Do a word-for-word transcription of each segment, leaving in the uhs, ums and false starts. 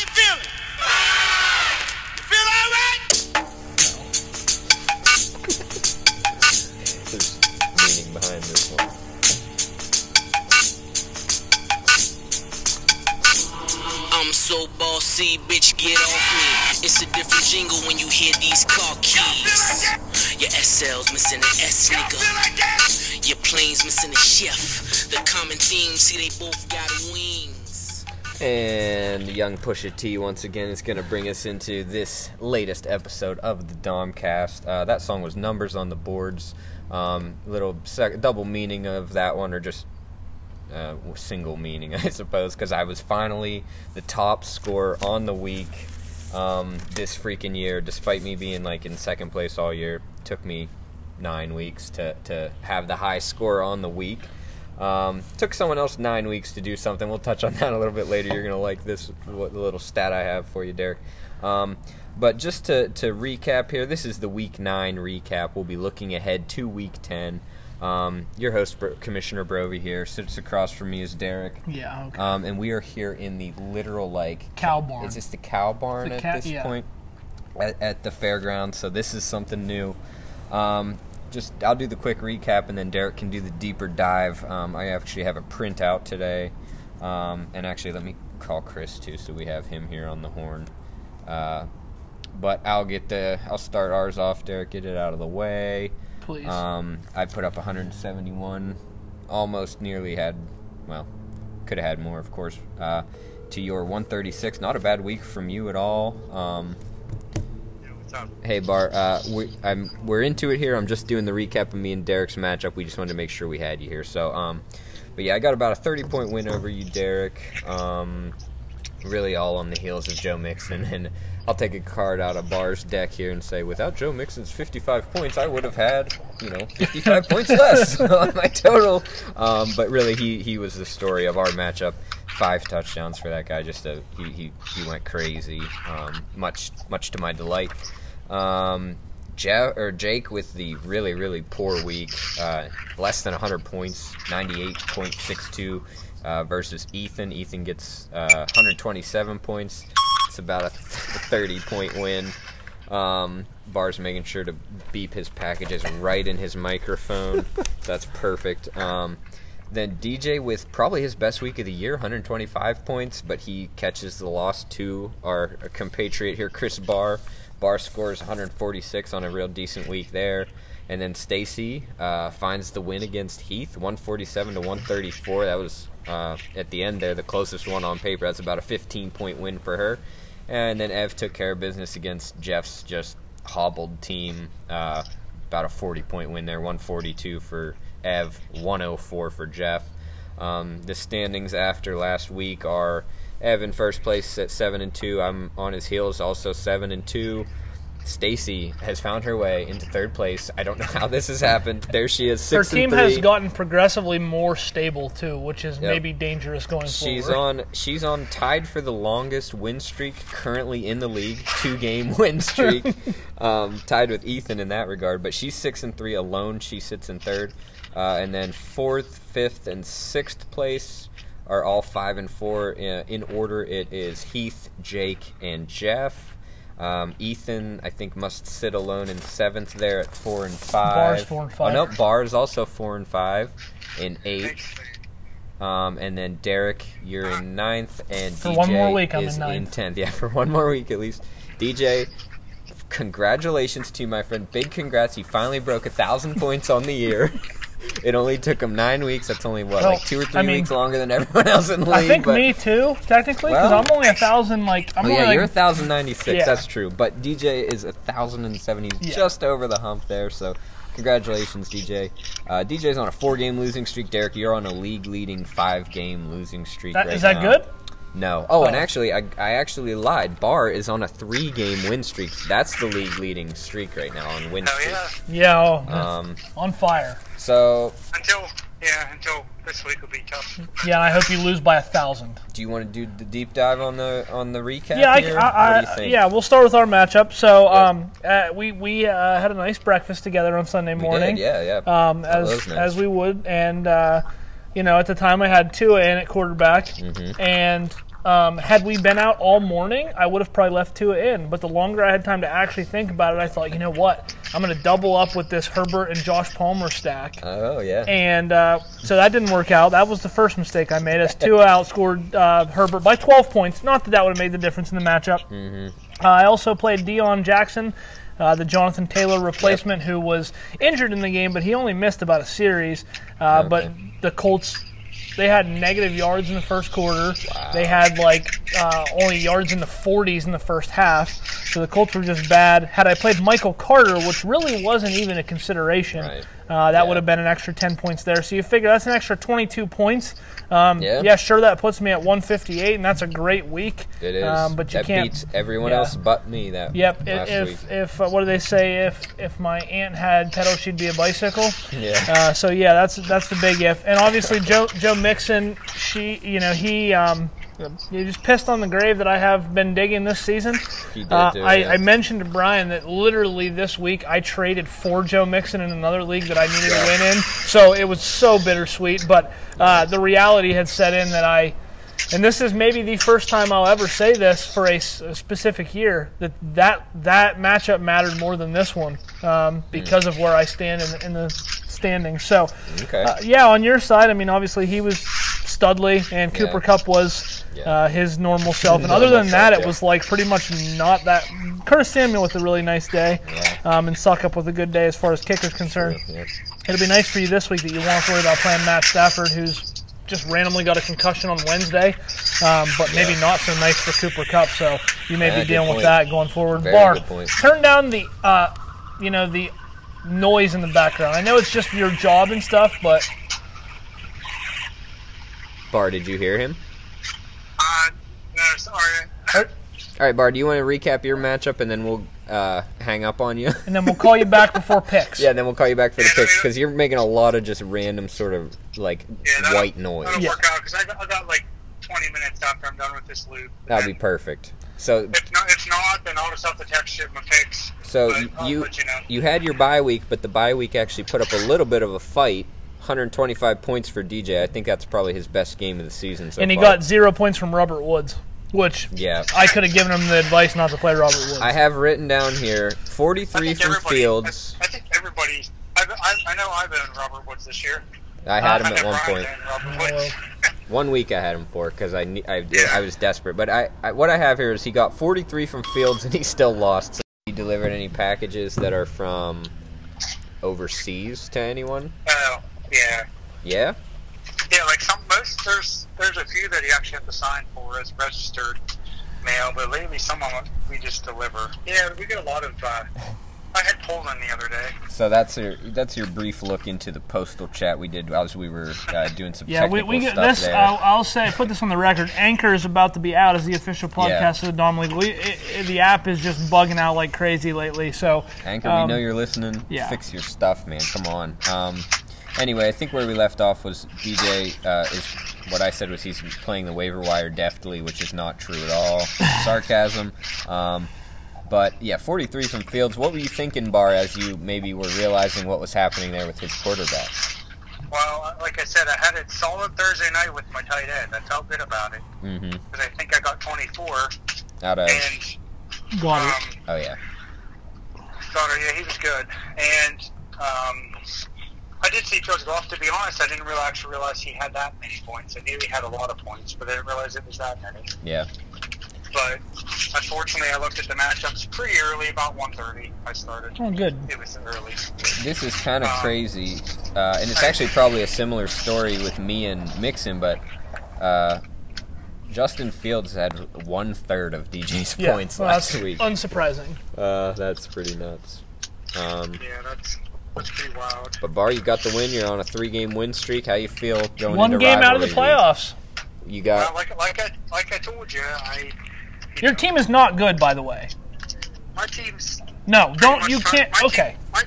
you feeling? You feel all right? There's meaning behind this one. I'm so bossy, bitch, get off me. It's a different jingle when you hear these car keys. Your S L's missing an S, nigga. Your plane's missing a chef. The common theme, see, they both got wings. And young Pusha T once again is going to bring us into this latest episode of the Domcast. Uh, that song was Numbers on the Boards. Um, little sec- double meaning of that one, or just uh, single meaning, I suppose, because I was finally the top scorer on the week um, this freaking year, despite me being like in second place all year. It took me nine weeks to, to have the high score on the week. Um, took someone else nine weeks to do something. We'll touch on that a little bit later. You're going to like this, what, the little stat I have for you, Derek. Um, but just to, to recap here, this is the Week nine recap. We'll be looking ahead to Week ten. Um, your host, Bro- Commissioner Brovey here, sits across from me is Derek. Yeah, okay. Um, and we are here in the literal, like... Cow barn. Is this the cow barn the at ca- this yeah. point? At, at the fairground. So this is something new. Um... Just, I'll do the quick recap, and then Derek can do the deeper dive. Um, I actually have a printout today, um, and actually let me call Chris too, so we have him here on the horn. Uh, but I'll get the, I'll start ours off. Derek, get it out of the way, please. Um, I put up one hundred seventy-one, almost nearly had, well, could have had more, of course. Uh, to your one thirty-six, not a bad week from you at all. Um, Hey, Bar, uh, we, I'm, we're into it here. I'm just doing the recap of me and Derek's matchup. We just wanted to make sure we had you here. So, um, but yeah, I got about a thirty-point win over you, Derek, um, really all on the heels of Joe Mixon. And I'll take a card out of Bar's deck here and say, without Joe Mixon's fifty-five points, I would have had, you know, fifty-five points less on my total. Um, but really, he, he was the story of our matchup. Five touchdowns for that guy. Just a, he, he he went crazy. Um, much much to my delight. Um, Jeff or Jake with the really really poor week. Uh, less than one hundred points, ninety-eight point six two uh, versus Ethan. Ethan gets uh, one hundred twenty-seven points. It's about a thirty-point win. Um, Bar's making sure to beep his packages right in his microphone. That's perfect. Um, Then D J with probably his best week of the year, one hundred twenty-five points, but he catches the loss to our compatriot here, Chris Barr. Barr scores one hundred forty-six on a real decent week there. And then Stacy uh, finds the win against Heath, one forty-seven to one thirty-four. That was, uh, at the end there, the closest one on paper. That's about a fifteen-point win for her. And then Ev took care of business against Jeff's just hobbled team. Uh, about a forty-point win there, one forty-two for Ev, one oh four for Jeff. Um, the standings after last week are Ev in first place at seven and two. I'm on his heels, also seven and two. Stacy has found her way into third place. I don't know how this has happened. There she is, six and three. Her team has gotten progressively more stable too, which is yep. maybe dangerous going she's forward. On, she's on tied for the longest win streak currently in the league, two-game win streak, um, tied with Ethan in that regard. But she's six and three alone. She sits in third. Uh, and then fourth, fifth, and sixth place are all five and four. In, in order, it is Heath, Jake, and Jeff. Um, Ethan, I think, must sit alone in seventh there at four and five. Bar's four and five. Oh no, Bar's also four and five in eighth. Um, and then Derek, you're in ninth, and for D J one more week, I'm is in, in tenth. Yeah, for one more week at least. D J, congratulations to you, my friend. Big congrats. He finally broke a thousand points on the year. It only took him nine weeks. That's only, what, well, like two or three I mean, weeks longer than everyone else in the league. I think but, me too, technically, because well, I'm only a thousand, like... I'm oh, yeah, like, you're one thousand ninety-six, yeah. That's true. But D J is one thousand seventy, yeah. Just over the hump there, so congratulations, D J. Uh, D J's on a four-game losing streak. Derek, you're on a league-leading five-game losing streak that, right now. Is that now. Good? No. Oh, and actually, I, I actually lied. Barr is on a three-game win streak. That's the league-leading streak right now on win streak. Oh, yeah. Yeah, um, on fire. So... Until, yeah, until this week will be tough. Yeah, and I hope you lose by a thousand. Do you want to do the deep dive on the on the recap yeah, here? I, I, what do you think? Yeah, we'll start with our matchup. So yep. um, uh, we, we uh, had a nice breakfast together on Sunday morning. We did, yeah, yeah. Um, as, as we would, and... Uh, You know, at the time I had Tua in at quarterback, mm-hmm. and Um, had we been out all morning, I would have probably left Tua in. But the longer I had time to actually think about it, I thought, you know what? I'm going to double up with this Herbert and Josh Palmer stack. Oh, yeah. And uh, so that didn't work out. That was the first mistake I made. As Tua outscored uh, Herbert by twelve points. Not that that would have made the difference in the matchup. Mm-hmm. uh, I also played Deon Jackson, uh, the Jonathan Taylor replacement, yep. who was injured in the game, but he only missed about a series. Uh, okay. But the Colts... They had negative yards in the first quarter. Wow. They had, like, uh, only yards in the forties in the first half. So the Colts were just bad. Had I played Michael Carter, which really wasn't even a consideration, right. uh, that yeah. would have been an extra ten points there. So you figure that's an extra twenty-two points. Um, yeah. yeah, sure, that puts me at one fifty-eight, and that's a great week. It is. Um, but you that can't, beats everyone yeah. else but me that Yep. Last if, week. if uh, what do they say? If if my aunt had pedals, she'd be a bicycle. Yeah. Uh, so, yeah, that's that's the big if. And obviously, Joe Joe Mixon, she, you know, he um, he just pissed on the grave that I have been digging this season. He did uh, do, I, yeah. I mentioned to Brian that literally this week I traded for Joe Mixon in another league that I needed yeah. to win in. So it was so bittersweet. But uh, the reality had set in that I, and this is maybe the first time I'll ever say this for a, s- a specific year, that, that that matchup mattered more than this one um, because mm. of where I stand in the, in the standing. So, okay. uh, yeah, on your side, I mean, obviously he was Studley and Cooper yeah. Kupp was yeah. uh, his normal self. And other than that, it yeah. was like pretty much not that. Curtis Samuel with a really nice day yeah. um, and Suck Up with a good day as far as kicker's concerned. Yeah, yeah. It'll be nice for you this week that you won't worry about playing Matt Stafford, who's just randomly got a concussion on Wednesday, um, but maybe yeah. not so nice for Cooper Kupp. So you may yeah, be dealing point. with that going forward. Very Bar, good point. Turn down the, uh, you know, the noise in the background. I know it's just your job and stuff, but... Bar, did you hear him? Uh, no, sorry. All right, Bar, do you want to recap your matchup, and then we'll uh, hang up on you? And then we'll call you back before picks. Yeah, then we'll call you back for yeah, the picks, because you're making a lot of just random sort of, like, yeah, white noise. That'll yeah. work out, because I, I got, like, twenty minutes after I'm done with this loop. That'll be perfect. So if not, if not, then I'll just have to text you my picks. So you, you, know. you had your bye week, but the bye week actually put up a little bit of a fight. one hundred twenty-five points for D J. I think that's probably his best game of the season so far. And he far. got zero points from Robert Woods, which yeah. I could have given him the advice not to play Robert Woods. I have written down here forty-three from Fields. I, I think everybody. I, I, I know I've been Robert Woods this year. I had uh, him at one Brian point. One week I had him for because I, I, I was desperate. But I, I what I have here is he got forty-three from Fields and he still lost. So he delivered any packages that are from overseas to anyone? Oh, yeah. Yeah? Yeah, like some most there's there's a few that he actually had to sign for as registered mail, but lately some of them we just deliver. Yeah, we get a lot of. Uh, I had Poland the other day. So that's your that's your brief look into the postal chat we did as we were uh, doing some yeah, technical we, we get stuff this, there. I'll, I'll say, put this on the record. Anchor is about to be out as the official podcast yeah. of the Dom League. We, it, it, the app is just bugging out like crazy lately. So Anchor, um, we know you're listening. Yeah. Fix your stuff, man. Come on. Um, anyway, I think where we left off was D J uh, is... What I said was he's playing the waiver wire deftly, which is not true at all. Sarcasm. Um... But, yeah, forty-three from Fields. What were you thinking, Bar, as you maybe were realizing what was happening there with his quarterback? Well, like I said, I had it solid Thursday night with my tight end. I felt good about it. Mm-hmm. Because I think I got twenty-four. Out of... And, got um, it. Oh, yeah. Got it, yeah, he was good. And um, I did see Fields go off. To be honest, I didn't really actually realize he had that many points. I knew he had a lot of points, but I didn't realize it was that many. Yeah. But unfortunately, I looked at the matchups pretty early, about one thirty. I started. Oh, good. It was early. This is kind of um, crazy, uh, and it's actually probably a similar story with me and Mixon. But uh, Justin Fields had one third of D J's yeah, points well, last that's week. Unsurprising. Uh, that's pretty nuts. Um, yeah, that's that's pretty wild. But Bar, you got the win. You're on a three-game win streak. How you feel going one into rivalry? One game out of the playoffs. Week? You got uh, like like I like I told you, I. You Your know, team is not good, by the way. My team's... No, don't... You can't... Ty- my okay. Team, my,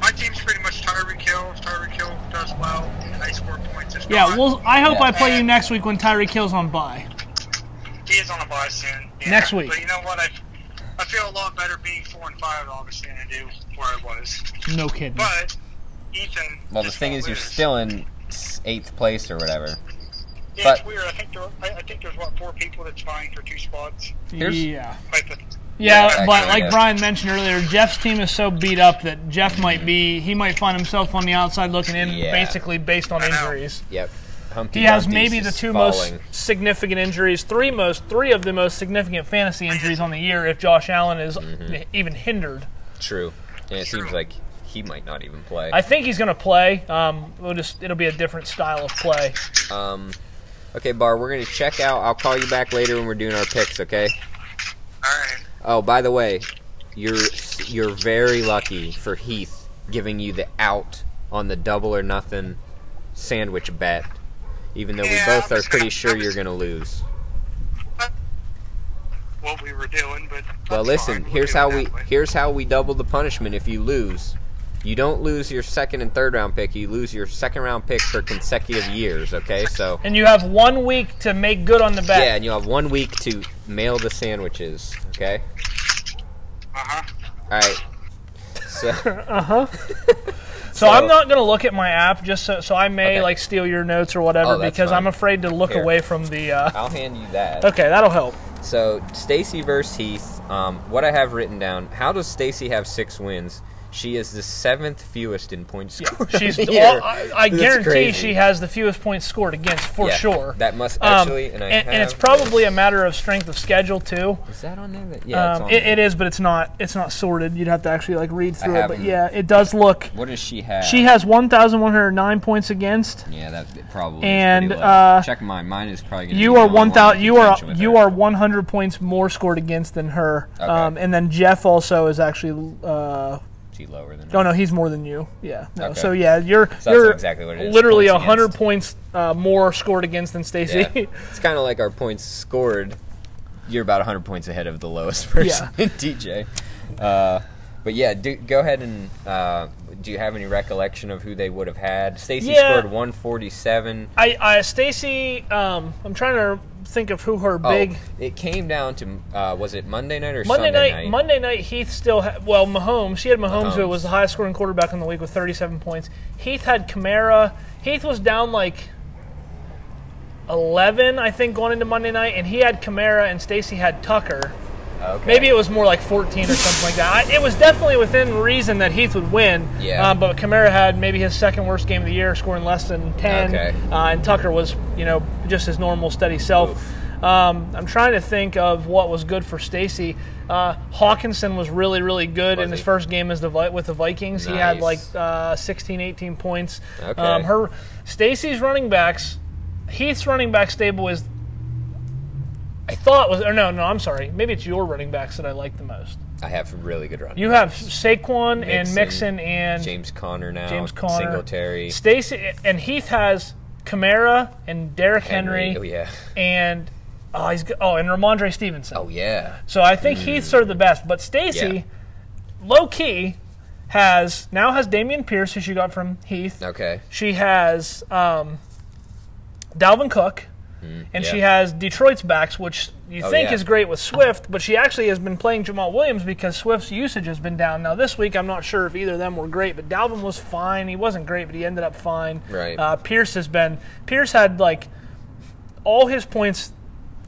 my team's pretty much Tyreek Hill. Tyreek Hill does well. And I score points. Yeah, not. well, I hope yeah. I play and you next week when Tyreek Hill's on bye. He is on a bye soon. Yeah. Next week. But you know what? I I feel a lot better being four and five, obviously, than I do where I was. No kidding. But, Ethan... Well, the thing is, lose. You're still in eighth place or whatever. Yeah, but, it's weird. I think there, I, I think there's what four people that's vying for two spots. Yeah. Yeah, actually, but like yeah. Brian mentioned earlier, Jeff's team is so beat up that Jeff might be he might find himself on the outside looking in, yeah. basically based on injuries. Yep. Humpty he has Humpty's maybe the two falling. most significant injuries, three most, three of the most significant fantasy injuries on the year. If Josh Allen is mm-hmm. even hindered, true. And it true. seems like he might not even play. I think he's going to play. Um, we'll just it'll be a different style of play. Um, okay, Bar, we're going to check out. I'll call you back later when we're doing our picks. Okay. All right. Oh, by the way, you're you're very lucky for Heath giving you the out on the double or nothing sandwich bet. Even though yeah, we both are pretty sure you're going to lose. What we were doing, but well, listen. We'll here's how we way. here's how we double the punishment. If you lose, you don't lose your second and third round pick. You lose your second round pick for consecutive years. Okay, so and you have one week to make good on the bet. Yeah, and you have one week to mail the sandwiches. Okay. Uh huh. All right. So uh huh. So, so I'm not going to look at my app, just so, so I may okay. like steal your notes or whatever, oh, because fine. I'm afraid to look Here. away from the... Uh... I'll hand you that. Okay, that'll help. So Stacy versus Heath, um, what I have written down, how does Stacy have six wins? She is the seventh fewest in points yeah. scored. She's, well, I, I guarantee crazy. she has the fewest points scored against, for yeah, sure. That must actually... Um, and, I and, and it's probably this. a matter of strength of schedule, too. Is that on there? That, yeah, um, it's on it, there. It is, but it's not It's not sorted. You'd have to actually like read through it. But yeah, it does look... What does she have? She has one thousand one hundred nine points against. Yeah, that probably and, is pretty low. Uh, Check mine. Mine is probably going to be... You are, one, you are, you are one hundred points more scored against than her. Okay. Um, and then Jeff also is actually... Uh, lower than oh no he's more than you yeah no. okay. so yeah you're so you're exactly what it is. Literally a hundred points uh, more scored against than Stacy. Yeah. It's kind of like our points scored, you're about one hundred points ahead of the lowest person yeah. in D J. Uh, but yeah, do, go ahead and uh, do you have any recollection of who they would have had? Stacy yeah. scored one forty-seven. I, I Stacy um, I'm trying to think of who her big... Oh, it came down to, uh, was it Monday night or Monday Sunday night, night? Monday night, Heath still had, well, Mahomes. She had Mahomes, Mahomes, who was the highest scoring quarterback in the league with thirty-seven points. Heath had Kamara. Heath was down like eleven, I think, going into Monday night, and he had Kamara, and Stacy had Tucker. Okay. Maybe it was more like fourteen or something like that. I, it was definitely within reason that Heath would win. Yeah. Um, but Kamara had maybe his second worst game of the year, scoring less than ten. Okay. Uh, and Tucker was, you know, just his normal steady self. Um, I'm trying to think of what was good for Stacy. Uh, Hockenson was really, really good was in his he? first game as the with the Vikings. Nice. He had like uh, sixteen, eighteen points. Okay. Um, her Stacy's running backs, Heath's running back stable is... I thought was or no no I'm sorry maybe it's your running backs that I like the most. I have really good running. You backs. have Saquon Mixon, and Mixon and James Connor now. James Connor, Singletary, Stacy, and Heath has Kamara and Derrick Henry. Henry. Oh yeah, and oh he's oh and Ramondre Stevenson. Oh yeah. So I think mm. Heath's are the best, but Stacy, yeah. low key, has now has Dameon Pierce, who she got from Heath. Okay. She has um, Dalvin Cook. Mm, and yeah. she has Detroit's backs, which you oh, think yeah. is great with Swift, but she actually has been playing Jamal Williams because Swift's usage has been down. Now, this week, I'm not sure if either of them were great, but Dalvin was fine. He wasn't great, but he ended up fine. Right. Uh, Pierce has been – Pierce had, like, all his points.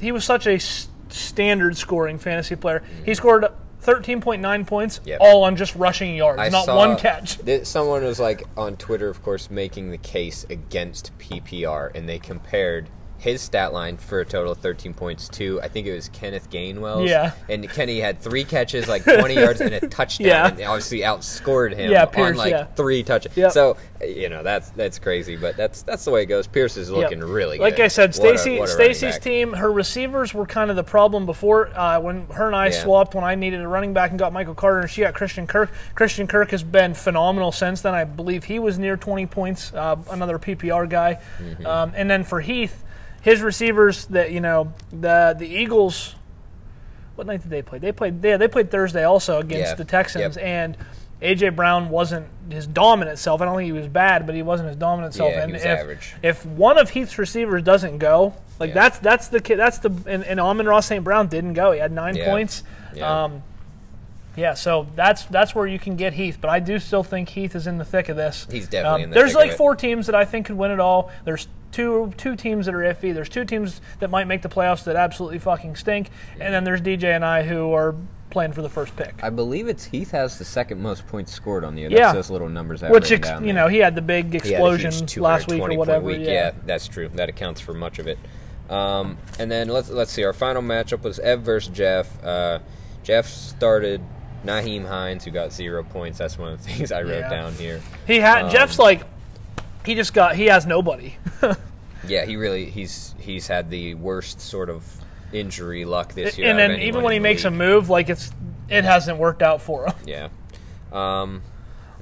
He was such a s- standard scoring fantasy player. Mm. He scored – thirteen point nine points, yep. all on just rushing yards, I not one catch. Th- someone was, like, on Twitter, of course, making the case against P P R, and they compared – his stat line for a total of thirteen points to, I think it was Kenneth Gainwell's. Yeah. And Kenny had three catches, like twenty yards, and a touchdown. Yeah. And they obviously outscored him yeah, Pierce, on like yeah. three touchdowns. Yep. So, you know, that's that's crazy, but that's that's the way it goes. Pierce is looking yep. really good. Like I said, Stacy, Stacy's team, her receivers were kind of the problem before uh, when her and I yeah. swapped when I needed a running back and got Michael Carter, and she got Christian Kirk. Christian Kirk has been phenomenal since then. I believe he was near twenty points, uh, another P P R guy. Mm-hmm. Um, and then for Heath, his receivers that, you know, the the Eagles, what night did they play? They played yeah, they played Thursday also against yeah. the Texans, yep. and A J. Brown wasn't his dominant self. I don't think he was bad, but he wasn't his dominant self. Yeah, and he was if, average. If one of Heath's receivers doesn't go, like yeah. that's that's the kid that's the and, and Amon-Ra Saint Brown didn't go. He had nine yeah. points. Yeah. Um, Yeah, so that's that's where you can get Heath, but I do still think Heath is in the thick of this. He's definitely um, in the thick of it. There's like four teams that I think could win it all. There's two two teams that are iffy. There's two teams that might make the playoffs that absolutely fucking stink, yeah. and then there's D J and I who are playing for the first pick. I believe it's Heath has the second most points scored on the other. Yeah. That's those little numbers that Which, ex- down you know, he had the big explosion last week or whatever. Week. Yeah. yeah, that's true. That accounts for much of it. Um, and then let's let's see. Our final matchup was Ev versus Jeff. Uh, Jeff started Nyheim Hines, who got zero points. That's one of the things I wrote yeah. down here. He had um, Jeff's like he just got he has nobody. yeah, he really he's he's had the worst sort of injury luck this year. And then even when he makes a move, like it's it hasn't worked out for him. Yeah. Um,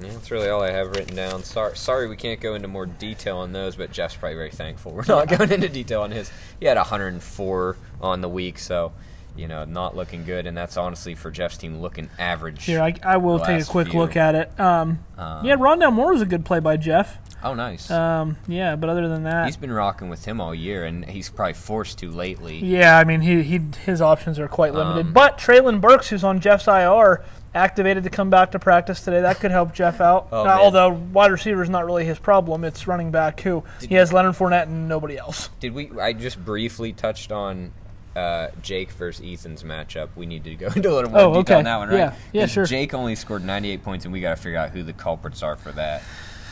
yeah, that's really all I have written down. Sorry, sorry we can't go into more detail on those, but Jeff's probably very thankful we're not going into detail on his. He had one hundred four on the week, so, you know, not looking good, and that's honestly for Jeff's team looking average. Here, I, I will take a quick few. look at it. Um, um, yeah, Rondale Moore was a good play by Jeff. Oh, nice. Um, yeah, but other than that... He's been rocking with him all year, and he's probably forced to lately. Yeah, I mean, he, he his options are quite limited. Um, but Traylon Burks, who's on Jeff's I R... activated to come back to practice today. That could help Jeff out. Oh, uh, although wide receiver is not really his problem. It's running back who did he has Leonard Fournette and nobody else. Did we? I just briefly touched on uh, Jake versus Ethan's matchup. We need to go into a little more oh, detail okay. on that one, right? Yeah, yeah sure. Jake only scored ninety-eight points, and we got to figure out who the culprits are for that.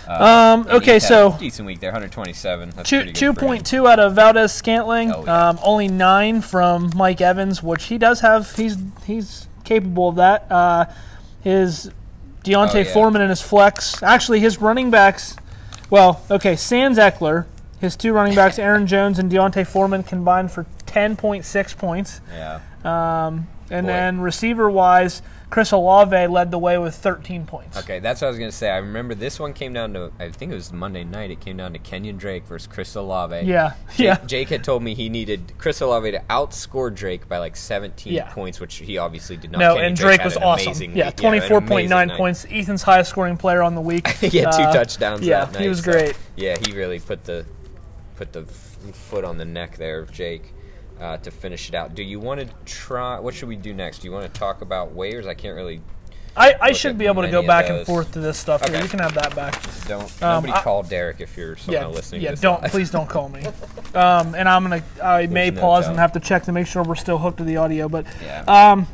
Uh, um, okay, so decent week there, one hundred twenty-seven. That's two, two point two out of Valdez Scantling. Oh, yeah. um, only nine from Mike Evans, which he does have. He's he's. capable of that. Uh, his Deontay oh, yeah. Foreman and his flex. Actually, his running backs, well, okay, Sans Eckler, his two running backs, Aaron Jones and Deontay Foreman, combined for ten point six points. Yeah. Um, and Boy. then receiver-wise, Chris Olave led the way with thirteen points. Okay, that's what I was going to say. I remember this one came down to, I think it was Monday night, it came down to Kenyon Drake versus Chris Olave. Yeah, Jake, yeah. Jake had told me he needed Chris Olave to outscore Drake by like seventeen yeah. points, which he obviously did not. No, Kenyon and Drake, Drake was awesome. Yeah, twenty-four point nine points. Ethan's highest scoring player on the week. He had two uh, touchdowns yeah, that night. Yeah, he was so, great. Yeah, he really put the put the foot on the neck there of Jake. Uh, to finish it out, do you want to try? What should we do next? Do you want to talk about waivers? I can't really. I, I should be able to go back and forth to this stuff. Okay. Here. You can have that back. Just don't um, nobody I, call Derek if you're somehow yeah, listening. Yeah, to this don't live. Please don't call me. um, and I'm gonna I There's may no pause doubt. and have to check to make sure we're still hooked to the audio. But yeah. um,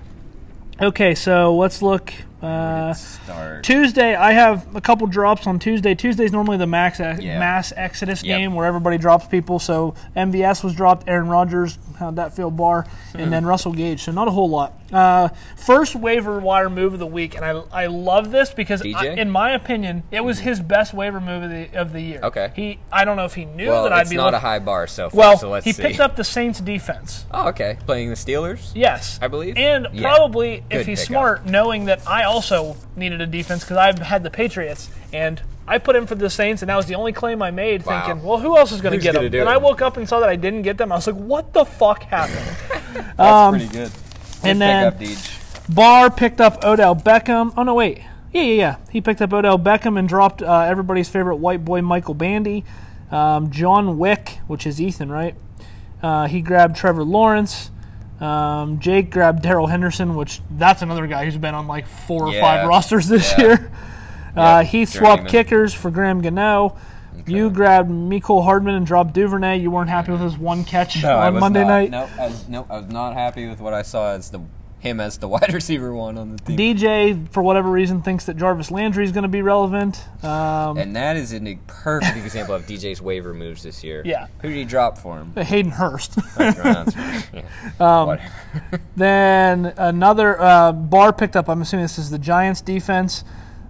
okay, so let's look. Uh, Tuesday, I have a couple drops on Tuesday. Tuesday's normally the max ex- yeah. mass exodus yep. game where everybody drops people. So M V S was dropped, Aaron Rodgers, how'd that feel, Barr, and then Russell Gage. So not a whole lot. Uh, first waiver wire move of the week, and I I love this because, I, in my opinion, it was his best waiver move of the, of the year. Okay. He I don't know if he knew well, that I'd be Well, it's not looking. a high bar so far, well, so let's he see. picked up the Saints defense. Oh, okay. Playing the Steelers? Yes. I believe. And yeah. probably, Good if he's smart, up. knowing that I also needed a defense because I've had the Patriots, and I put him for the Saints, and that was the only claim I made, wow. thinking, well, who else is going to get them? And I woke up and saw that I didn't get them. I was like, what the fuck happened? That's um, pretty good. And then Barr picked up Odell Beckham. Oh, no, wait. Yeah, yeah, yeah. He picked up Odell Beckham and dropped uh, everybody's favorite white boy, Michael Bandy. Um, John Wick, which is Ethan, right? Uh, he grabbed Trevor Lawrence. Um, Jake grabbed Darrell Henderson, which that's another guy who's been on like four or yeah. five rosters this yeah. year. Uh, yep. Heath swapped Journeyman. kickers for Graham Gano. Okay. You grabbed Mecole Hardman and dropped Duvernay. You weren't happy with his one catch no, on Monday not, night. No I, was, no, I was not happy with what I saw as the him as the wide receiver one on the team. D J, for whatever reason, thinks that Jarvis Landry is going to be relevant. Um, and that is a perfect example of D J's waiver moves this year. Yeah. Who did he drop for him? Hayden Hurst. That's right, that's right. Yeah. um, then another uh, Barr picked up, I'm assuming this is the Giants defense.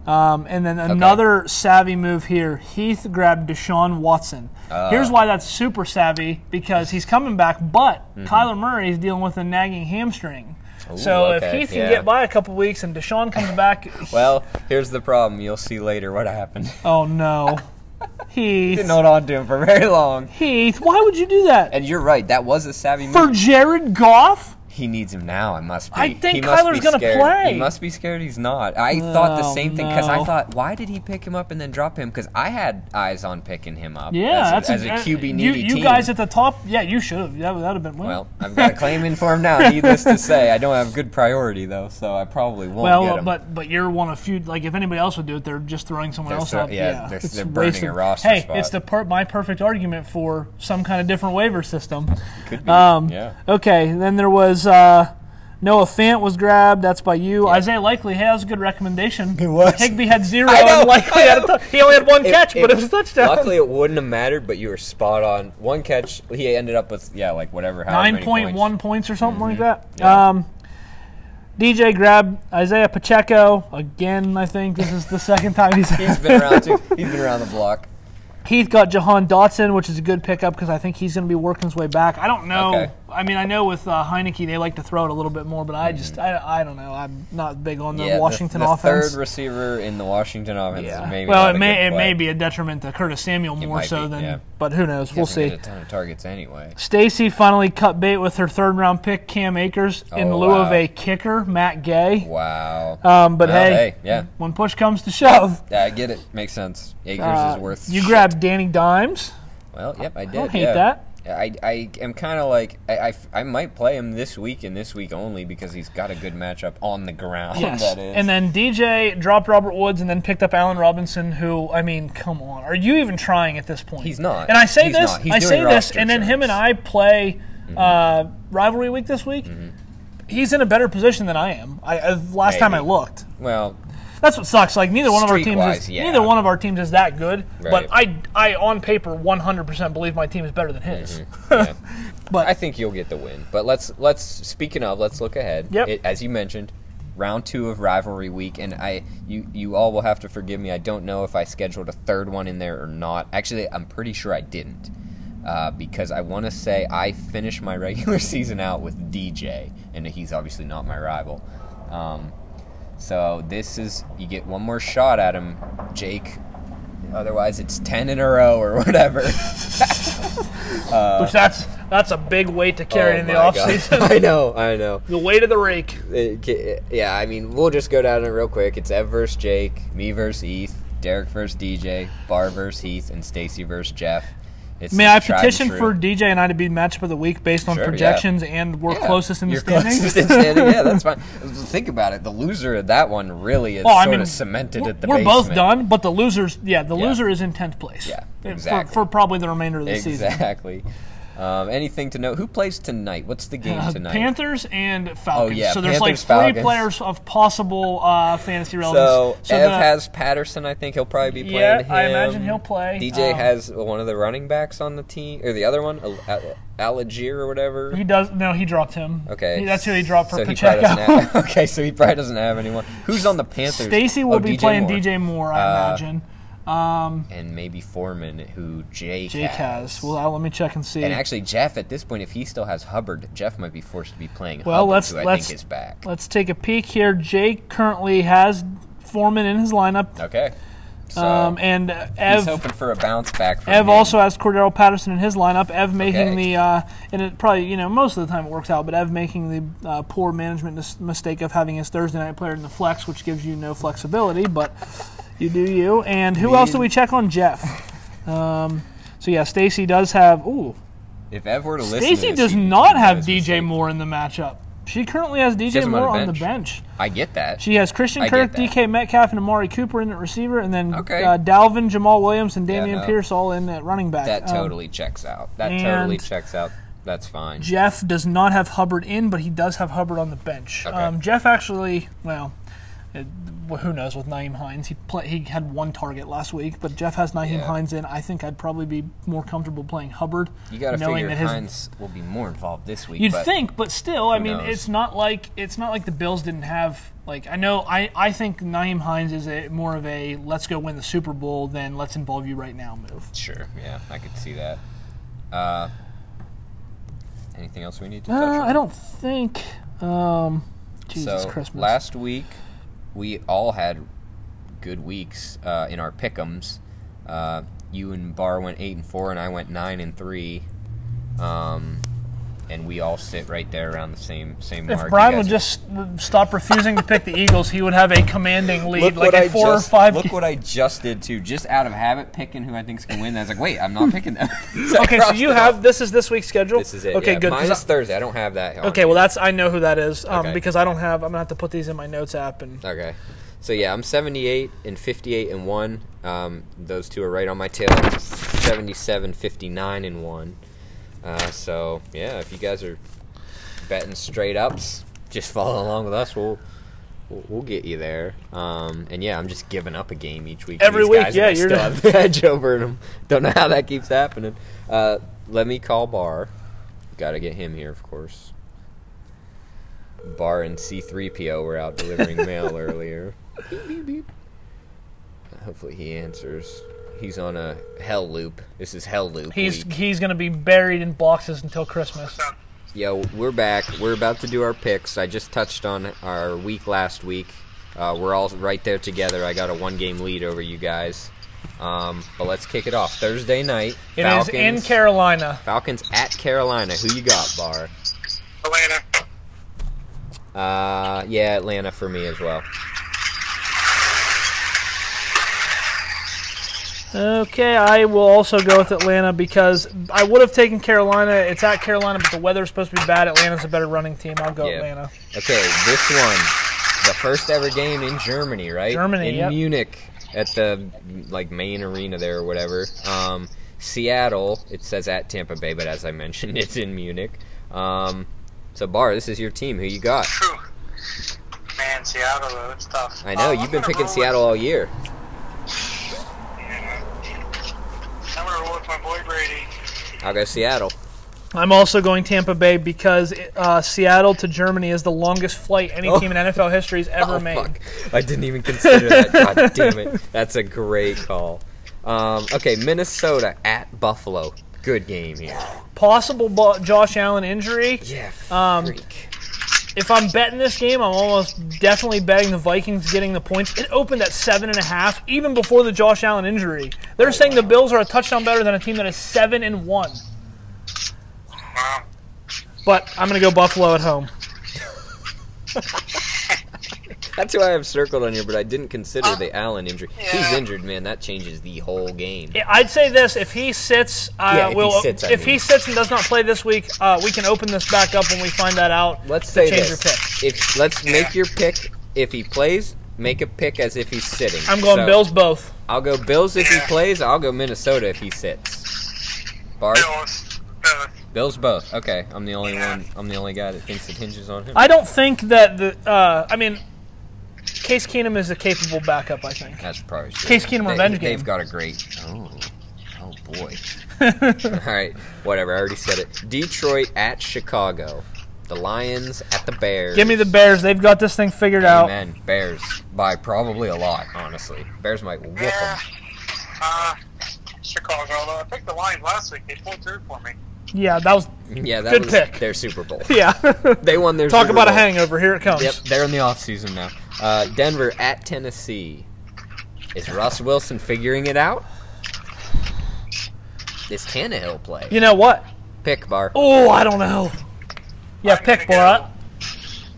Um, and then another okay. savvy move here. Heath grabbed Deshaun Watson. Uh, Here's why that's super savvy, because he's coming back, but mm-hmm. Kyler Murray is dealing with a nagging hamstring. Ooh, so okay. if Heath yeah. can get by a couple weeks and Deshaun comes back... Well, here's the problem. You'll see later what happened. Oh, no. Heath. Didn't hold on to him for very long. Heath, why would you do that? And you're right. That was a savvy move. For Jared Goff? he needs him now. I must be. I think Kyler's going to play. He must be scared he's not. I oh, thought the same thing because no. I thought, why did he pick him up and then drop him? Because I had eyes on picking him up yeah, as, that's a, a, as a Q B needy you, you team. You guys at the top, yeah, you should have. That would have been winning. Well, I've got a claim in for him now, needless to say. I don't have good priority, though, so I probably won't well, get him. Well, but, but you're one of few. Like, if anybody else would do it, they're just throwing someone they're else throw, up. Yeah, yeah. They're, they're burning wasted. a roster hey, spot. Hey, it's the per- my perfect argument for some kind of different waiver system. Could be, um, yeah. Okay, then there was uh, Noah Fant was grabbed. That's by you. Yeah. Isaiah Likely has a good recommendation. It was. Higbee had zero. I know, Likely I had a t- he only had one it, catch, it, but it was a touchdown. Luckily, it wouldn't have mattered, but you were spot on. One catch, he ended up with, yeah, like whatever. nine point one points. points or something mm-hmm. like that. Yeah. Um, D J grabbed Isaiah Pacheco. Again, I think this is the second time he's He's been around, too. He's been around the block. Heath got Jahan Dotson, which is a good pickup because I think he's going to be working his way back. I don't know. Okay. I mean, I know with uh, Heineke they like to throw it a little bit more, but I just I, I don't know. I'm not big on the yeah, Washington the, the offense. The third receiver in the Washington offense yeah. is maybe well, it may it play. may be a detriment to Curtis Samuel it more so be, than. Yeah. But who knows? He we'll see. A ton of targets anyway. Stacy finally cut bait with her third round pick Cam Akers oh, in lieu wow. of a kicker Matt Gay. Wow. Um, but well, hey, hey yeah. when push comes to shove, yeah, I get it. Makes sense. Akers uh, is worth. You shit. grabbed Danny Dimes. Well, yep, I did. I don't hate yeah. that. I, I am kind of like, I, I, I might play him this week and this week only because he's got a good matchup on the ground. Yes. That is. And then D J dropped Robert Woods and then picked up Allen Robinson, who, I mean, come on. Are you even trying at this point? He's not. And I say he's this, I say this, and then charts. him and I play mm-hmm. uh, rivalry week this week. Mm-hmm. He's in a better position than I am. I, uh, last Maybe. time I looked. Well... That's what sucks. Like neither one of our teams wise, is yeah. neither one of our teams is that good. Right. But I, I on paper, one hundred percent believe my team is better than his. Mm-hmm. Yeah. But I think you'll get the win. But let's let's speaking of, let's look ahead. Yep. It, as you mentioned, round two of rivalry week, and I you you all will have to forgive me. I don't know if I scheduled a third one in there or not. Actually, I'm pretty sure I didn't. Uh, because I want to say I finished my regular season out with D J, and he's obviously not my rival. Um, So this is, you get one more shot at him, Jake. Otherwise, it's ten in a row or whatever. uh, Which that's that's a big weight to carry oh in the offseason. I know, I know. The weight of the rake. It, it, yeah, I mean, we'll just go down it real quick. It's Ev versus Jake, me versus Heath, Derek versus D J, Barr versus Heath, and Stacy versus Jeff. It's May I petition for D J and I to be matchup of the week based on sure, projections yeah. and we're yeah. closest in the You're standings? Closest in standing. Yeah, that's fine. Think about it. The loser of that one really is well, sort I mean, of cemented at the we're basement. We're both done, but the loser's yeah, the yeah. loser is in tenth place. Yeah, exactly. For, for probably the remainder of the exactly. season. Exactly. Um, anything to know? Who plays tonight? What's the game uh, tonight? Panthers and Falcons. Oh, yeah. So there's Panthers, like three Falcons. players of possible uh, fantasy relevance. So, so Ev the, has Patterson, I think he'll probably be playing yeah, him. I imagine he'll play. D J um, has one of the running backs on the team, or the other one, Al- Al- Algier or whatever. He does. No, he dropped him. Okay. He, that's who he dropped for so Pacheco. Have, okay, so he probably doesn't have anyone. Who's on the Panthers? Stacy will oh, be D J playing Moore. D J Moore, I uh, imagine. Um, and maybe Foreman, who Jake, Jake has. has. Well, I'll, let me check and see. And actually, Jeff, at this point, if he still has Hubbard, Jeff might be forced to be playing well, Hubbard, let's, who I let's, think is back. Let's take a peek here. Jake currently has Foreman in his lineup. Okay. So um, and uh, Ev, he's hoping for a bounce back from Ev him. also has Cordero Patterson in his lineup. Ev making okay. the uh, and it probably you know most of the time it works out, but Ev making the uh, poor management mis- mistake of having his Thursday night player in the flex, which gives you no flexibility, but you do you. And who Indeed. else do we check on? Jeff. Um, so yeah, Stacy does have. Ooh, if Ev were to listen, Stacy does not have D J Moore in the matchup. She currently has D J Moore on the bench. I get that. She has Christian I Kirk, D K Metcalf, and Amari Cooper in at receiver, and then okay. uh, Dalvin, Jamal Williams, and Dameon yeah, no. Pierce all in at running back. That um, totally checks out. That totally checks out. That's fine. Jeff does not have Hubbard in, but he does have Hubbard on the bench. Okay. Um, Jeff actually, well, it, who knows with Nyheim Hines. He play, he had one target last week, but Jeff has Nyheim yeah. Hines in. I think I'd probably be more comfortable playing Hubbard. You got to figure that his, Hines will be more involved this week. You'd but think, but still, I mean, knows? it's not like it's not like the Bills didn't have like I know I, I think Nyheim Hines is a, more of a let's go win the Super Bowl than let's involve you right now move. Sure, yeah, I could see that. Uh, anything else we need to touch uh, on? I don't think. Um, Jesus so, Christmas. Last week. We all had good weeks uh, in our pick'ems. Uh, you and Barr went eight and four, and I went nine and three. Um, and we all sit right there around the same same. If mark, Brian would just stop refusing to pick the Eagles, he would have a commanding lead, look like a I four just, or five. Look what I just did too, just out of habit, picking who I think's gonna win. I was like, wait, I'm not picking them. So okay, so you have off. This is this week's schedule. This is it. Okay, yeah. good. Mine is Thursday. I don't have that. Okay, well that's I know who that is um, okay. because I don't have. I'm gonna have to put these in my notes app and. Okay. So yeah, I'm seventy-eight and fifty-eight and one. Um, those two are right on my tail. seventy-seven, fifty-nine and one. Uh, so yeah, if you guys are betting straight ups, just follow along with us. We'll we'll, we'll get you there. Um, and yeah, I'm just giving up a game each week. Every week, guys, yeah, you're done. Joe Burnham. Don't know how that keeps happening. Uh, let me call Barr. Got to get him here, of course. Barr and C three P O were out delivering mail earlier. Beep, beep, beep. Hopefully he answers. He's on a hell loop. This is hell loop. He's week. He's gonna be buried in boxes until Christmas. Yo, we're back. We're about to do our picks. I just touched on our week last week. Uh, we're all right there together. I got a one-game lead over you guys. Um, but let's kick it off. Thursday night. It Falcons, is in Carolina. Falcons at Carolina. Who you got, Barr? Atlanta. Uh, yeah, Atlanta for me as well. Okay, I will also go with Atlanta because I would have taken Carolina. It's at Carolina, but the weather is supposed to be bad. Atlanta's a better running team. I'll go yeah. Atlanta. Okay, this one, the first ever game in Germany, right? Germany, In yep. Munich at the like main arena there or whatever. Um, Seattle, it says at Tampa Bay, but as I mentioned, it's in Munich. Um, so, Barr, this is your team. Who you got? Whew. Man, Seattle, though, it's tough. I know. Oh, you've been picking Seattle all year. My boy Brady. I'll go Seattle. I'm also going Tampa Bay because uh, Seattle to Germany is the longest flight any oh. team in N F L history has ever oh, made. Fuck. I didn't even consider that. God damn it. That's a great call. Um, okay, Minnesota at Buffalo. Good game here. Possible bo- Josh Allen injury. Yeah, um, freak. If I'm betting this game, I'm almost definitely betting the Vikings getting the points. It opened at seven and a half, even before the Josh Allen injury. They're oh, saying wow. the Bills are a touchdown better than a team that is seven and one. Wow. But I'm gonna go Buffalo at home. That's who I have circled on here, but I didn't consider uh, the Allen injury. Yeah. He's injured, man. That changes the whole game. I'd say this: if he sits, uh, yeah, if we'll, he sits, I if mean. he sits and does not play this week, uh, we can open this back up when we find that out. Let's say change this. Your pick. If, let's yeah. make your pick. If he plays, make a pick as if he's sitting. I'm going so, Bills both. I'll go Bills if yeah. he plays. I'll go Minnesota if he sits. Bart. Bills both. Bills both. Okay, I'm the only yeah. one. I'm the only guy that thinks it hinges on him. I don't think that the. Uh, I mean. Case Keenum is a capable backup, I think. That's probably true. Case Keenum they, revenge they've game. They've got a great... Oh, oh boy. All right, whatever. I already said it. Detroit at Chicago. The Lions at the Bears. Give me the Bears. They've got this thing figured Amen. out. Amen. Bears by probably a lot, honestly. Bears might whoop yeah. them. Uh, Chicago, although I picked the Lions last week. They pulled through for me. Yeah, that was yeah, that good was pick. Their Super Bowl. Yeah, they won their. Talk Super about Bowl. A hangover. Here it comes. Yep, they're in the off season now. Uh, Denver at Tennessee. Is Russ Wilson figuring it out? Is Tannehill play? You know what? Pick Bar. Oh, I don't know. Yeah, I'm pick Borat.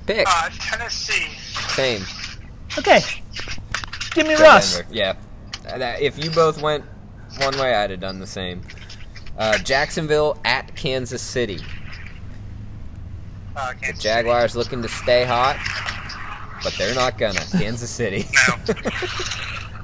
Pick. Uh, Tennessee. Same. Okay. Give me so Russ. Denver. Yeah. If you both went one way, I'd have done the same. Uh, Jacksonville at Kansas City. Uh, Kansas the Jaguars City. Looking to stay hot, but they're not gonna. Kansas City.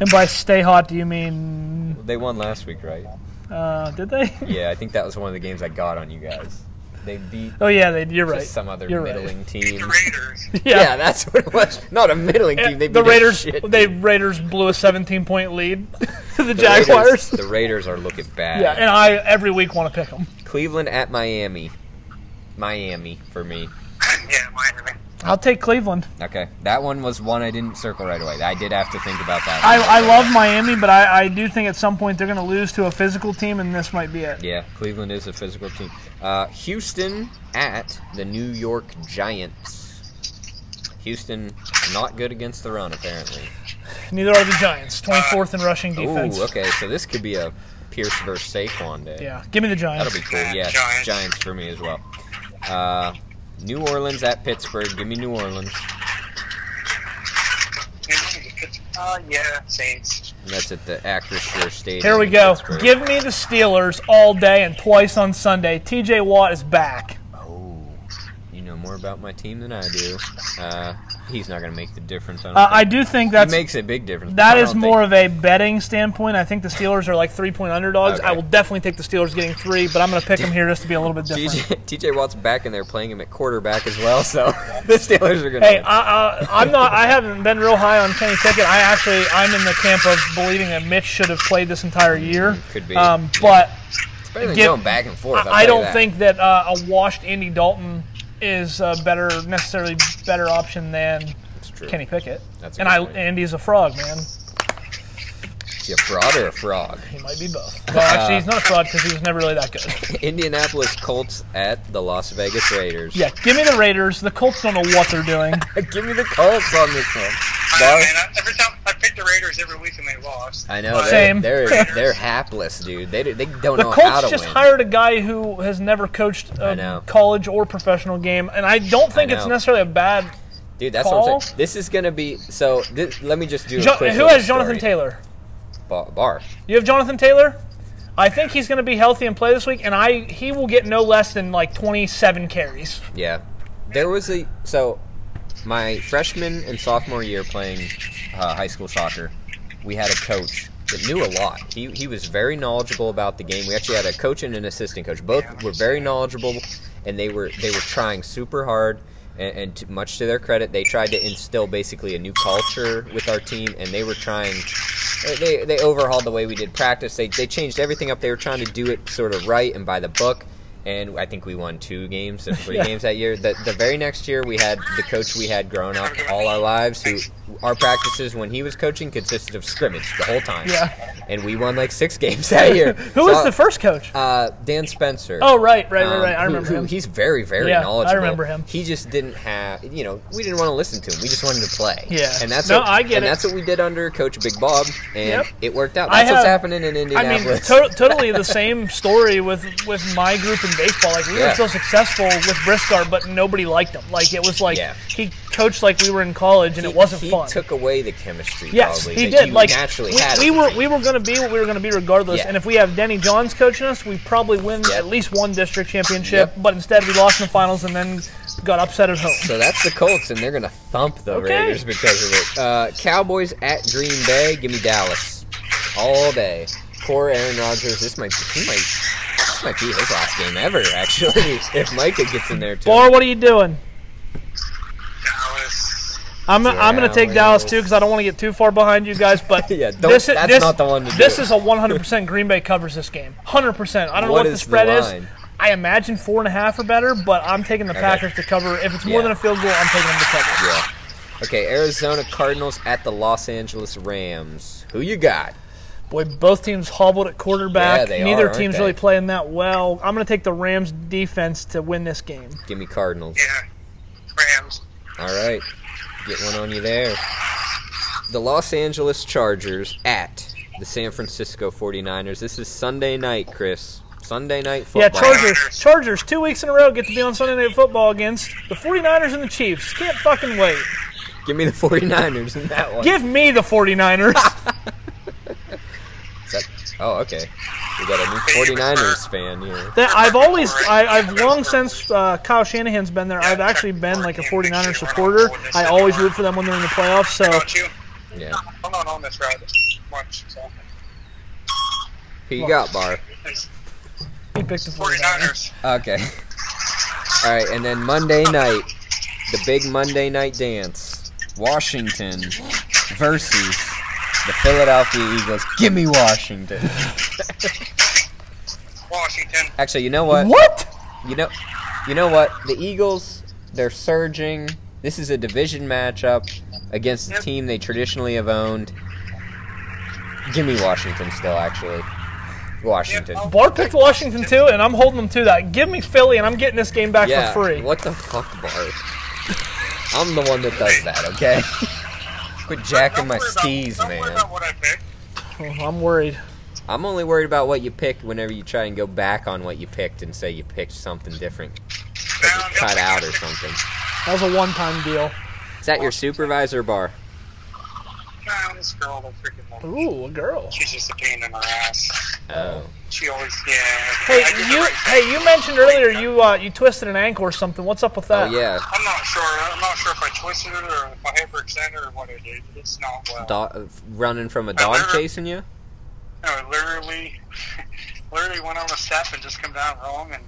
And by stay hot, do you mean... They won last week, right? Uh, did they? Yeah, I think that was one of the games I got on you guys. They beat oh, yeah, they, you're right. some other you're middling right. team. The Raiders. Yeah. yeah, that's what it was. Not a middling team. They beat the Raiders. Shit. They Raiders blew a seventeen-point lead to the, the Jaguars. Raiders, the Raiders are looking bad. Yeah, and I every week want to pick them. Cleveland at Miami. Miami for me. Yeah, Miami. I'll take Cleveland. Okay, that one was one I didn't circle right away. I did have to think about that. I, I love Miami, but I, I do think at some point they're going to lose to a physical team, and this might be it. Yeah, Cleveland is a physical team. Uh, Houston at the New York Giants. Houston not good against the run, apparently. Neither are the Giants. twenty-fourth in rushing defense. Ooh, okay, so this could be a Pierce versus Saquon day. Yeah, give me the Giants. That'll be cool. Yeah, Giants, Giants for me as well. Uh, New Orleans at Pittsburgh. Give me New Orleans. Uh, yeah, Saints. And that's at the Actors Square Stadium. Here we go. Pittsburgh. Give me the Steelers all day and twice on Sunday. T J Watt is back. Oh, you know more about my team than I do. Uh, he's not going to make the difference. I, uh, I do think that's... He makes a big difference. That is more of a betting standpoint. I think the Steelers are like three-point underdogs. Okay. I will definitely take the Steelers getting three, but I'm going to pick them here just to be a little bit different. T J Watt's back, and they're playing him at quarterback as well, so the Steelers are going to... Hey, I, uh, I'm not, I haven't been real high on Kenny Pickett. I actually... I'm in the camp of believing that Mitch should have played this entire year. Mm, could be. Um, but... It's better than get, going back and forth. I'll I don't that. think that uh, a washed Andy Dalton... is a better, necessarily better option than Kenny Pickett. That's and I, point. Andy's a frog, man. Is he a fraud or a frog? He might be both. Well, actually, he's not a fraud because he was never really that good. Indianapolis Colts at the Las Vegas Raiders. Yeah, give me the Raiders. The Colts don't know what they're doing. Give me the Colts on this one. I, man, I, every time I pick the Raiders every week and they lost. I know. Same. They're, they're, they're hapless, dude. They, they don't the know Colts how to win. The Colts just hired a guy who has never coached a college or professional game, and I don't think I it's necessarily a bad Dude, that's call. What I'm saying. This is going to be – so this, let me just do jo- a quick Who has Jonathan story. Taylor? Bar. Bar. You have Jonathan Taylor? I think he's going to be healthy and play this week, and I he will get no less than like twenty-seven carries. Yeah. There was a – so – my freshman and sophomore year playing uh, high school soccer, we had a coach that knew a lot. He he was very knowledgeable about the game. We actually had a coach and an assistant coach. Both were very knowledgeable, and they were they were trying super hard. And, and to, much to their credit, they tried to instill basically a new culture with our team. And they were trying. They they overhauled the way we did practice. They they changed everything up. They were trying to do it sort of right and by the book. And I think we won two games or three yeah. games that year. The, the very next year, we had the coach we had grown up all our lives, who our practices when he was coaching consisted of scrimmage the whole time. Yeah. And we won like six games that year. Who so, was the first coach? Uh, Dan Spencer. Oh, right, right, right, right. I remember who, who, him. He's very, very yeah, knowledgeable. I remember him. He just didn't have, you know, we didn't want to listen to him. We just wanted to play. Yeah. And that's, no, what, I get and it. that's what we did under Coach Big Bob, and yep. it worked out. That's have, what's happening in Indianapolis. I mean, to- totally the same story with, with my group in baseball. Like, we yeah. were so successful with Briscar, but nobody liked him. Like, it was like yeah. he coached like we were in college, and he, it wasn't he fun. He took away the chemistry, yes, probably. Yes, he did. Like, naturally we, had we were we were going to be what we were going to be regardless, yeah. and if we have Denny Johns coaching us, we probably win yep. at least one district championship, yep. but instead we lost in the finals and then got upset at home. So that's the Colts, and they're going to thump the okay. Raiders because of it. Uh, Cowboys at Green Bay. Give me Dallas. All day. Poor Aaron Rodgers. This might be... He might, This might be his last game ever, actually, if Micah gets in there, too. Bar, what are you doing? Dallas. I'm, I'm going to take Dallas, too, because I don't want to get too far behind you guys, but yeah, this, that's this, not the one to do. This is a one hundred percent Green Bay covers this game. one hundred percent. I don't what know what the spread the is. I imagine four and a half or better, but I'm taking the okay. Packers to cover. If it's more yeah. than a field goal, I'm taking them to cover. Yeah. Okay, Arizona Cardinals at the Los Angeles Rams. Who you got? Boy, both teams hobbled at quarterback. Yeah, Neither are, team's really playing that well. I'm going to take the Rams defense to win this game. Give me Cardinals. Yeah, Rams. All right. Get one on you there. The Los Angeles Chargers at the San Francisco forty-niners. This is Sunday night, Chris. Sunday night football. Yeah, Chargers. Chargers, two weeks in a row, get to be on Sunday night football against the forty-niners and the Chiefs. Can't fucking wait. Give me the forty-niners in that one. Give me the forty-niners. Oh, okay. We got a new forty-niners fan here. That, I've always, I, I've long since uh, Kyle Shanahan's been there, I've actually been like a forty-niners supporter. I always root for them when they're in the playoffs, so. Yeah. I'm not on this ride much, so. Who you got, Bar? He picked the forty-niners. Okay. All right, and then Monday night, the big Monday night dance. Washington versus the Philadelphia Eagles. Give me Washington. Washington. Actually, you know what? What? You know, you know what? The Eagles, they're surging. This is a division matchup against a team they traditionally have owned. Give me Washington still, actually. Washington. Yep. Bar picked Washington, too, and I'm holding them to that. Give me Philly, and I'm getting this game back yeah, for free. What the fuck, Bar? I'm the one that does that, okay? Quit jacking my skis, man. Don't worry about what I pick. Oh, I'm worried. I'm only worried about what you pick whenever you try and go back on what you picked and say you picked something different. Now cut out or something. That was a one-time deal. Is that your supervisor bar? Nah, this girl will freaking love me. Ooh, a girl. She's just a pain in her ass. Oh. She always, yeah. Hey, you right hey, thing. You mentioned earlier you uh, you twisted an ankle or something. What's up with that? Oh, yeah. I'm not sure. I'm not sure if I twisted it or if I hyperextended or what I did. It's not well. Do- running from a dog chasing you? No, literally, literally went on a step and just come down wrong and...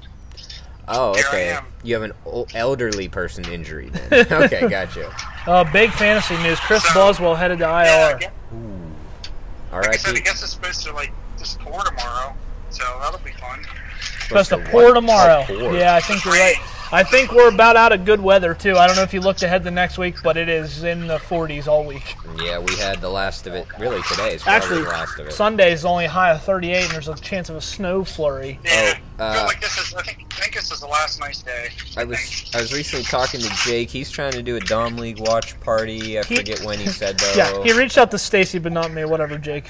Oh, okay. You have an elderly person injury then. Okay, gotcha. Uh, big fantasy news. Chris so, Boswell headed to I R. Yeah, guess, Ooh. All right. Like I said, I guess it's supposed to, like, just pour tomorrow, so that'll be fun. Supposed, supposed to, to pour tomorrow. Pour. Yeah, I think you're right. I think we're about out of good weather, too. I don't know if you looked ahead the next week, but it is in the forties all week. Yeah, we had the last of it. Really, today is probably the last of it. Sunday is only a high of thirty-eight, and there's a chance of a snow flurry. Yeah, oh, uh, I, feel like this is, I, think, I think this is the last nice day. I, I was I was recently talking to Jake. He's trying to do a Dom League watch party. I he, forget when he said, though. Yeah, he reached out to Stacy, but not me. Whatever, Jake.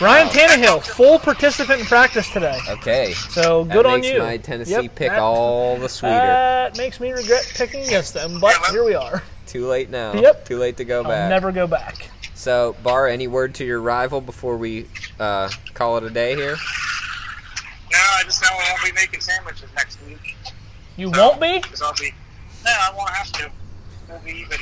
Ryan wow. Tannehill, full participant in practice today. Okay. So, good on you. That makes my Tennessee yep, pick that, all the sweeter. That makes me regret picking against them, but here we are. Too late now. Yep. Too late to go I'll back. I'll never go back. So, Bar, any word to your rival before we uh, call it a day here? No, I just know I won't be making sandwiches next week. You so, won't be? Because I'll be... No, I won't have to. We'll be even...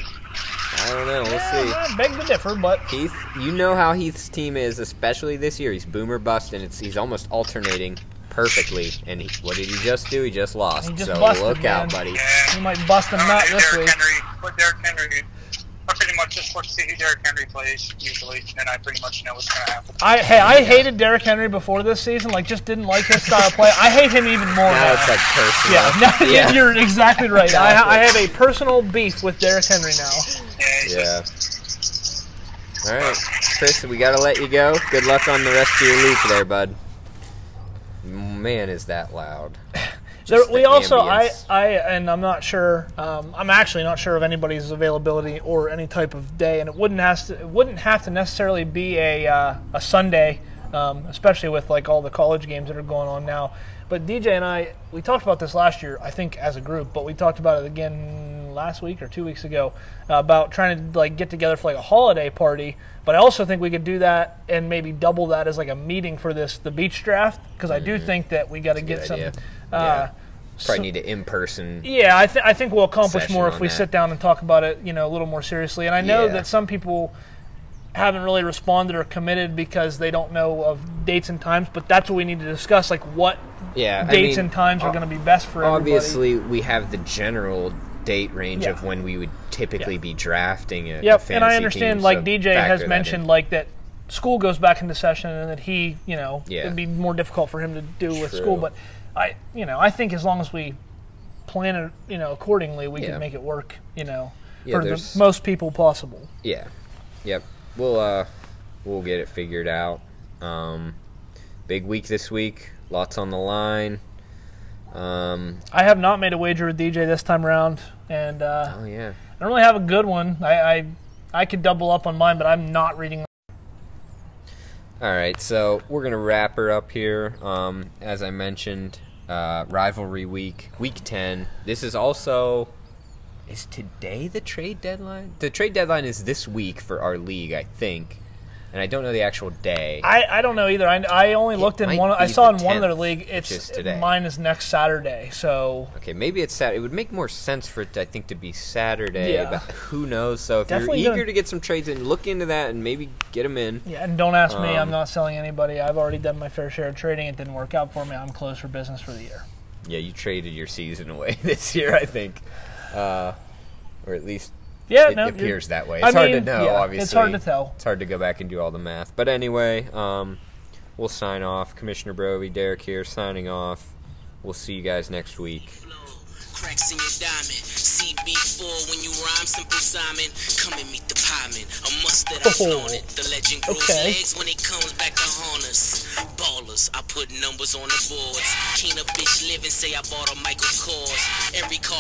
I don't know. We'll yeah, see. I beg to differ, but Heath, you know how Heath's team is, especially this year. He's boomer bust, and it's he's almost alternating perfectly. And he, what did he just do? He just lost. He just so busted, look man. out, buddy. Yeah. You might bust him out this Derrick week. Henry, but Derrick Henry, I pretty much just watch see who Derrick Henry plays usually, and I pretty much know what's gonna happen. I hey, I hated Derrick Henry before this season. Like, just didn't like his style of play. I hate him even more now. now. It's like personal. Yeah, now, yeah. You're exactly right. Exactly. I, I have a personal beef with Derrick Henry now. Yeah. All right, Chris, we gotta let you go. Good luck on the rest of your league there, bud. Man, is that loud. There, we the also, ambience. I, I, and I'm not sure. Um, I'm actually not sure of anybody's availability or any type of day, and it wouldn't has to, it wouldn't have to necessarily be a uh, a Sunday, um, especially with like all the college games that are going on now. But D J and I, we talked about this last year, I think, as a group, but we talked about it again last week or two weeks ago uh, about trying to like get together for like a holiday party. But I also think we could do that and maybe double that as like a meeting for this the beach draft, because mm-hmm. I do think that we got to get some. Uh, yeah. Probably so, need an in-person. Yeah, I think I think we'll accomplish more if we that. sit down and talk about it, you know, a little more seriously. And I know yeah. that some people haven't really responded or committed because they don't know of dates and times, but that's what we need to discuss, like what. Yeah, dates I mean, and times are going to be best for everybody. Obviously, we have the general date range yeah. of when we would typically yeah. be drafting a, yep. a fantasy team. And I understand, team, like, so D J has mentioned, like, that school goes back into session and that he, you know, yeah. it would be more difficult for him to do True. with school. But, I, you know, I think as long as we plan it, you know, accordingly, we yeah. can make it work, you know, yeah, for the most people possible. Yeah. Yep. We'll, uh, we'll get it figured out. Um, big week this week. Lots on the line. Um, I have not made a wager with D J this time around, and uh, oh, yeah. I don't really have a good one. I, I I could double up on mine, but I'm not reading. All right, so we're gonna wrap her up here. Um, as I mentioned, uh, rivalry week, week ten. This is also is today the trade deadline. The trade deadline is this week for our league, I think. And I don't know the actual day. I, I don't know either. I, I only it looked in one. I saw in tenth, one of their league. It's today. Mine is next Saturday. So okay, maybe it's Saturday. It would make more sense for it, to, I think, to be Saturday. Yeah. But who knows? So if Definitely you're eager to get some trades in, look into that and maybe get them in. Yeah, and don't ask um, me. I'm not selling anybody. I've already done my fair share of trading. It didn't work out for me. I'm closed for business for the year. Yeah, you traded your season away this year, I think, uh, or at least. Yeah, it no, appears that way. It's I hard mean, to know, yeah, obviously. It's hard to tell. It's hard to go back and do all the math. But anyway, um, we'll sign off. Commissioner Brovey, Derek here, signing off. We'll see you guys next week. Cracks in your diamond. C B four when you rhyme, simple Simon. Come and meet the pieman. A must that I've flown it. The legend grows okay. legs when it comes back to harness. Ballers, I put numbers on the boards. Keen a bitch live and say I bought a Michael Kors. Every car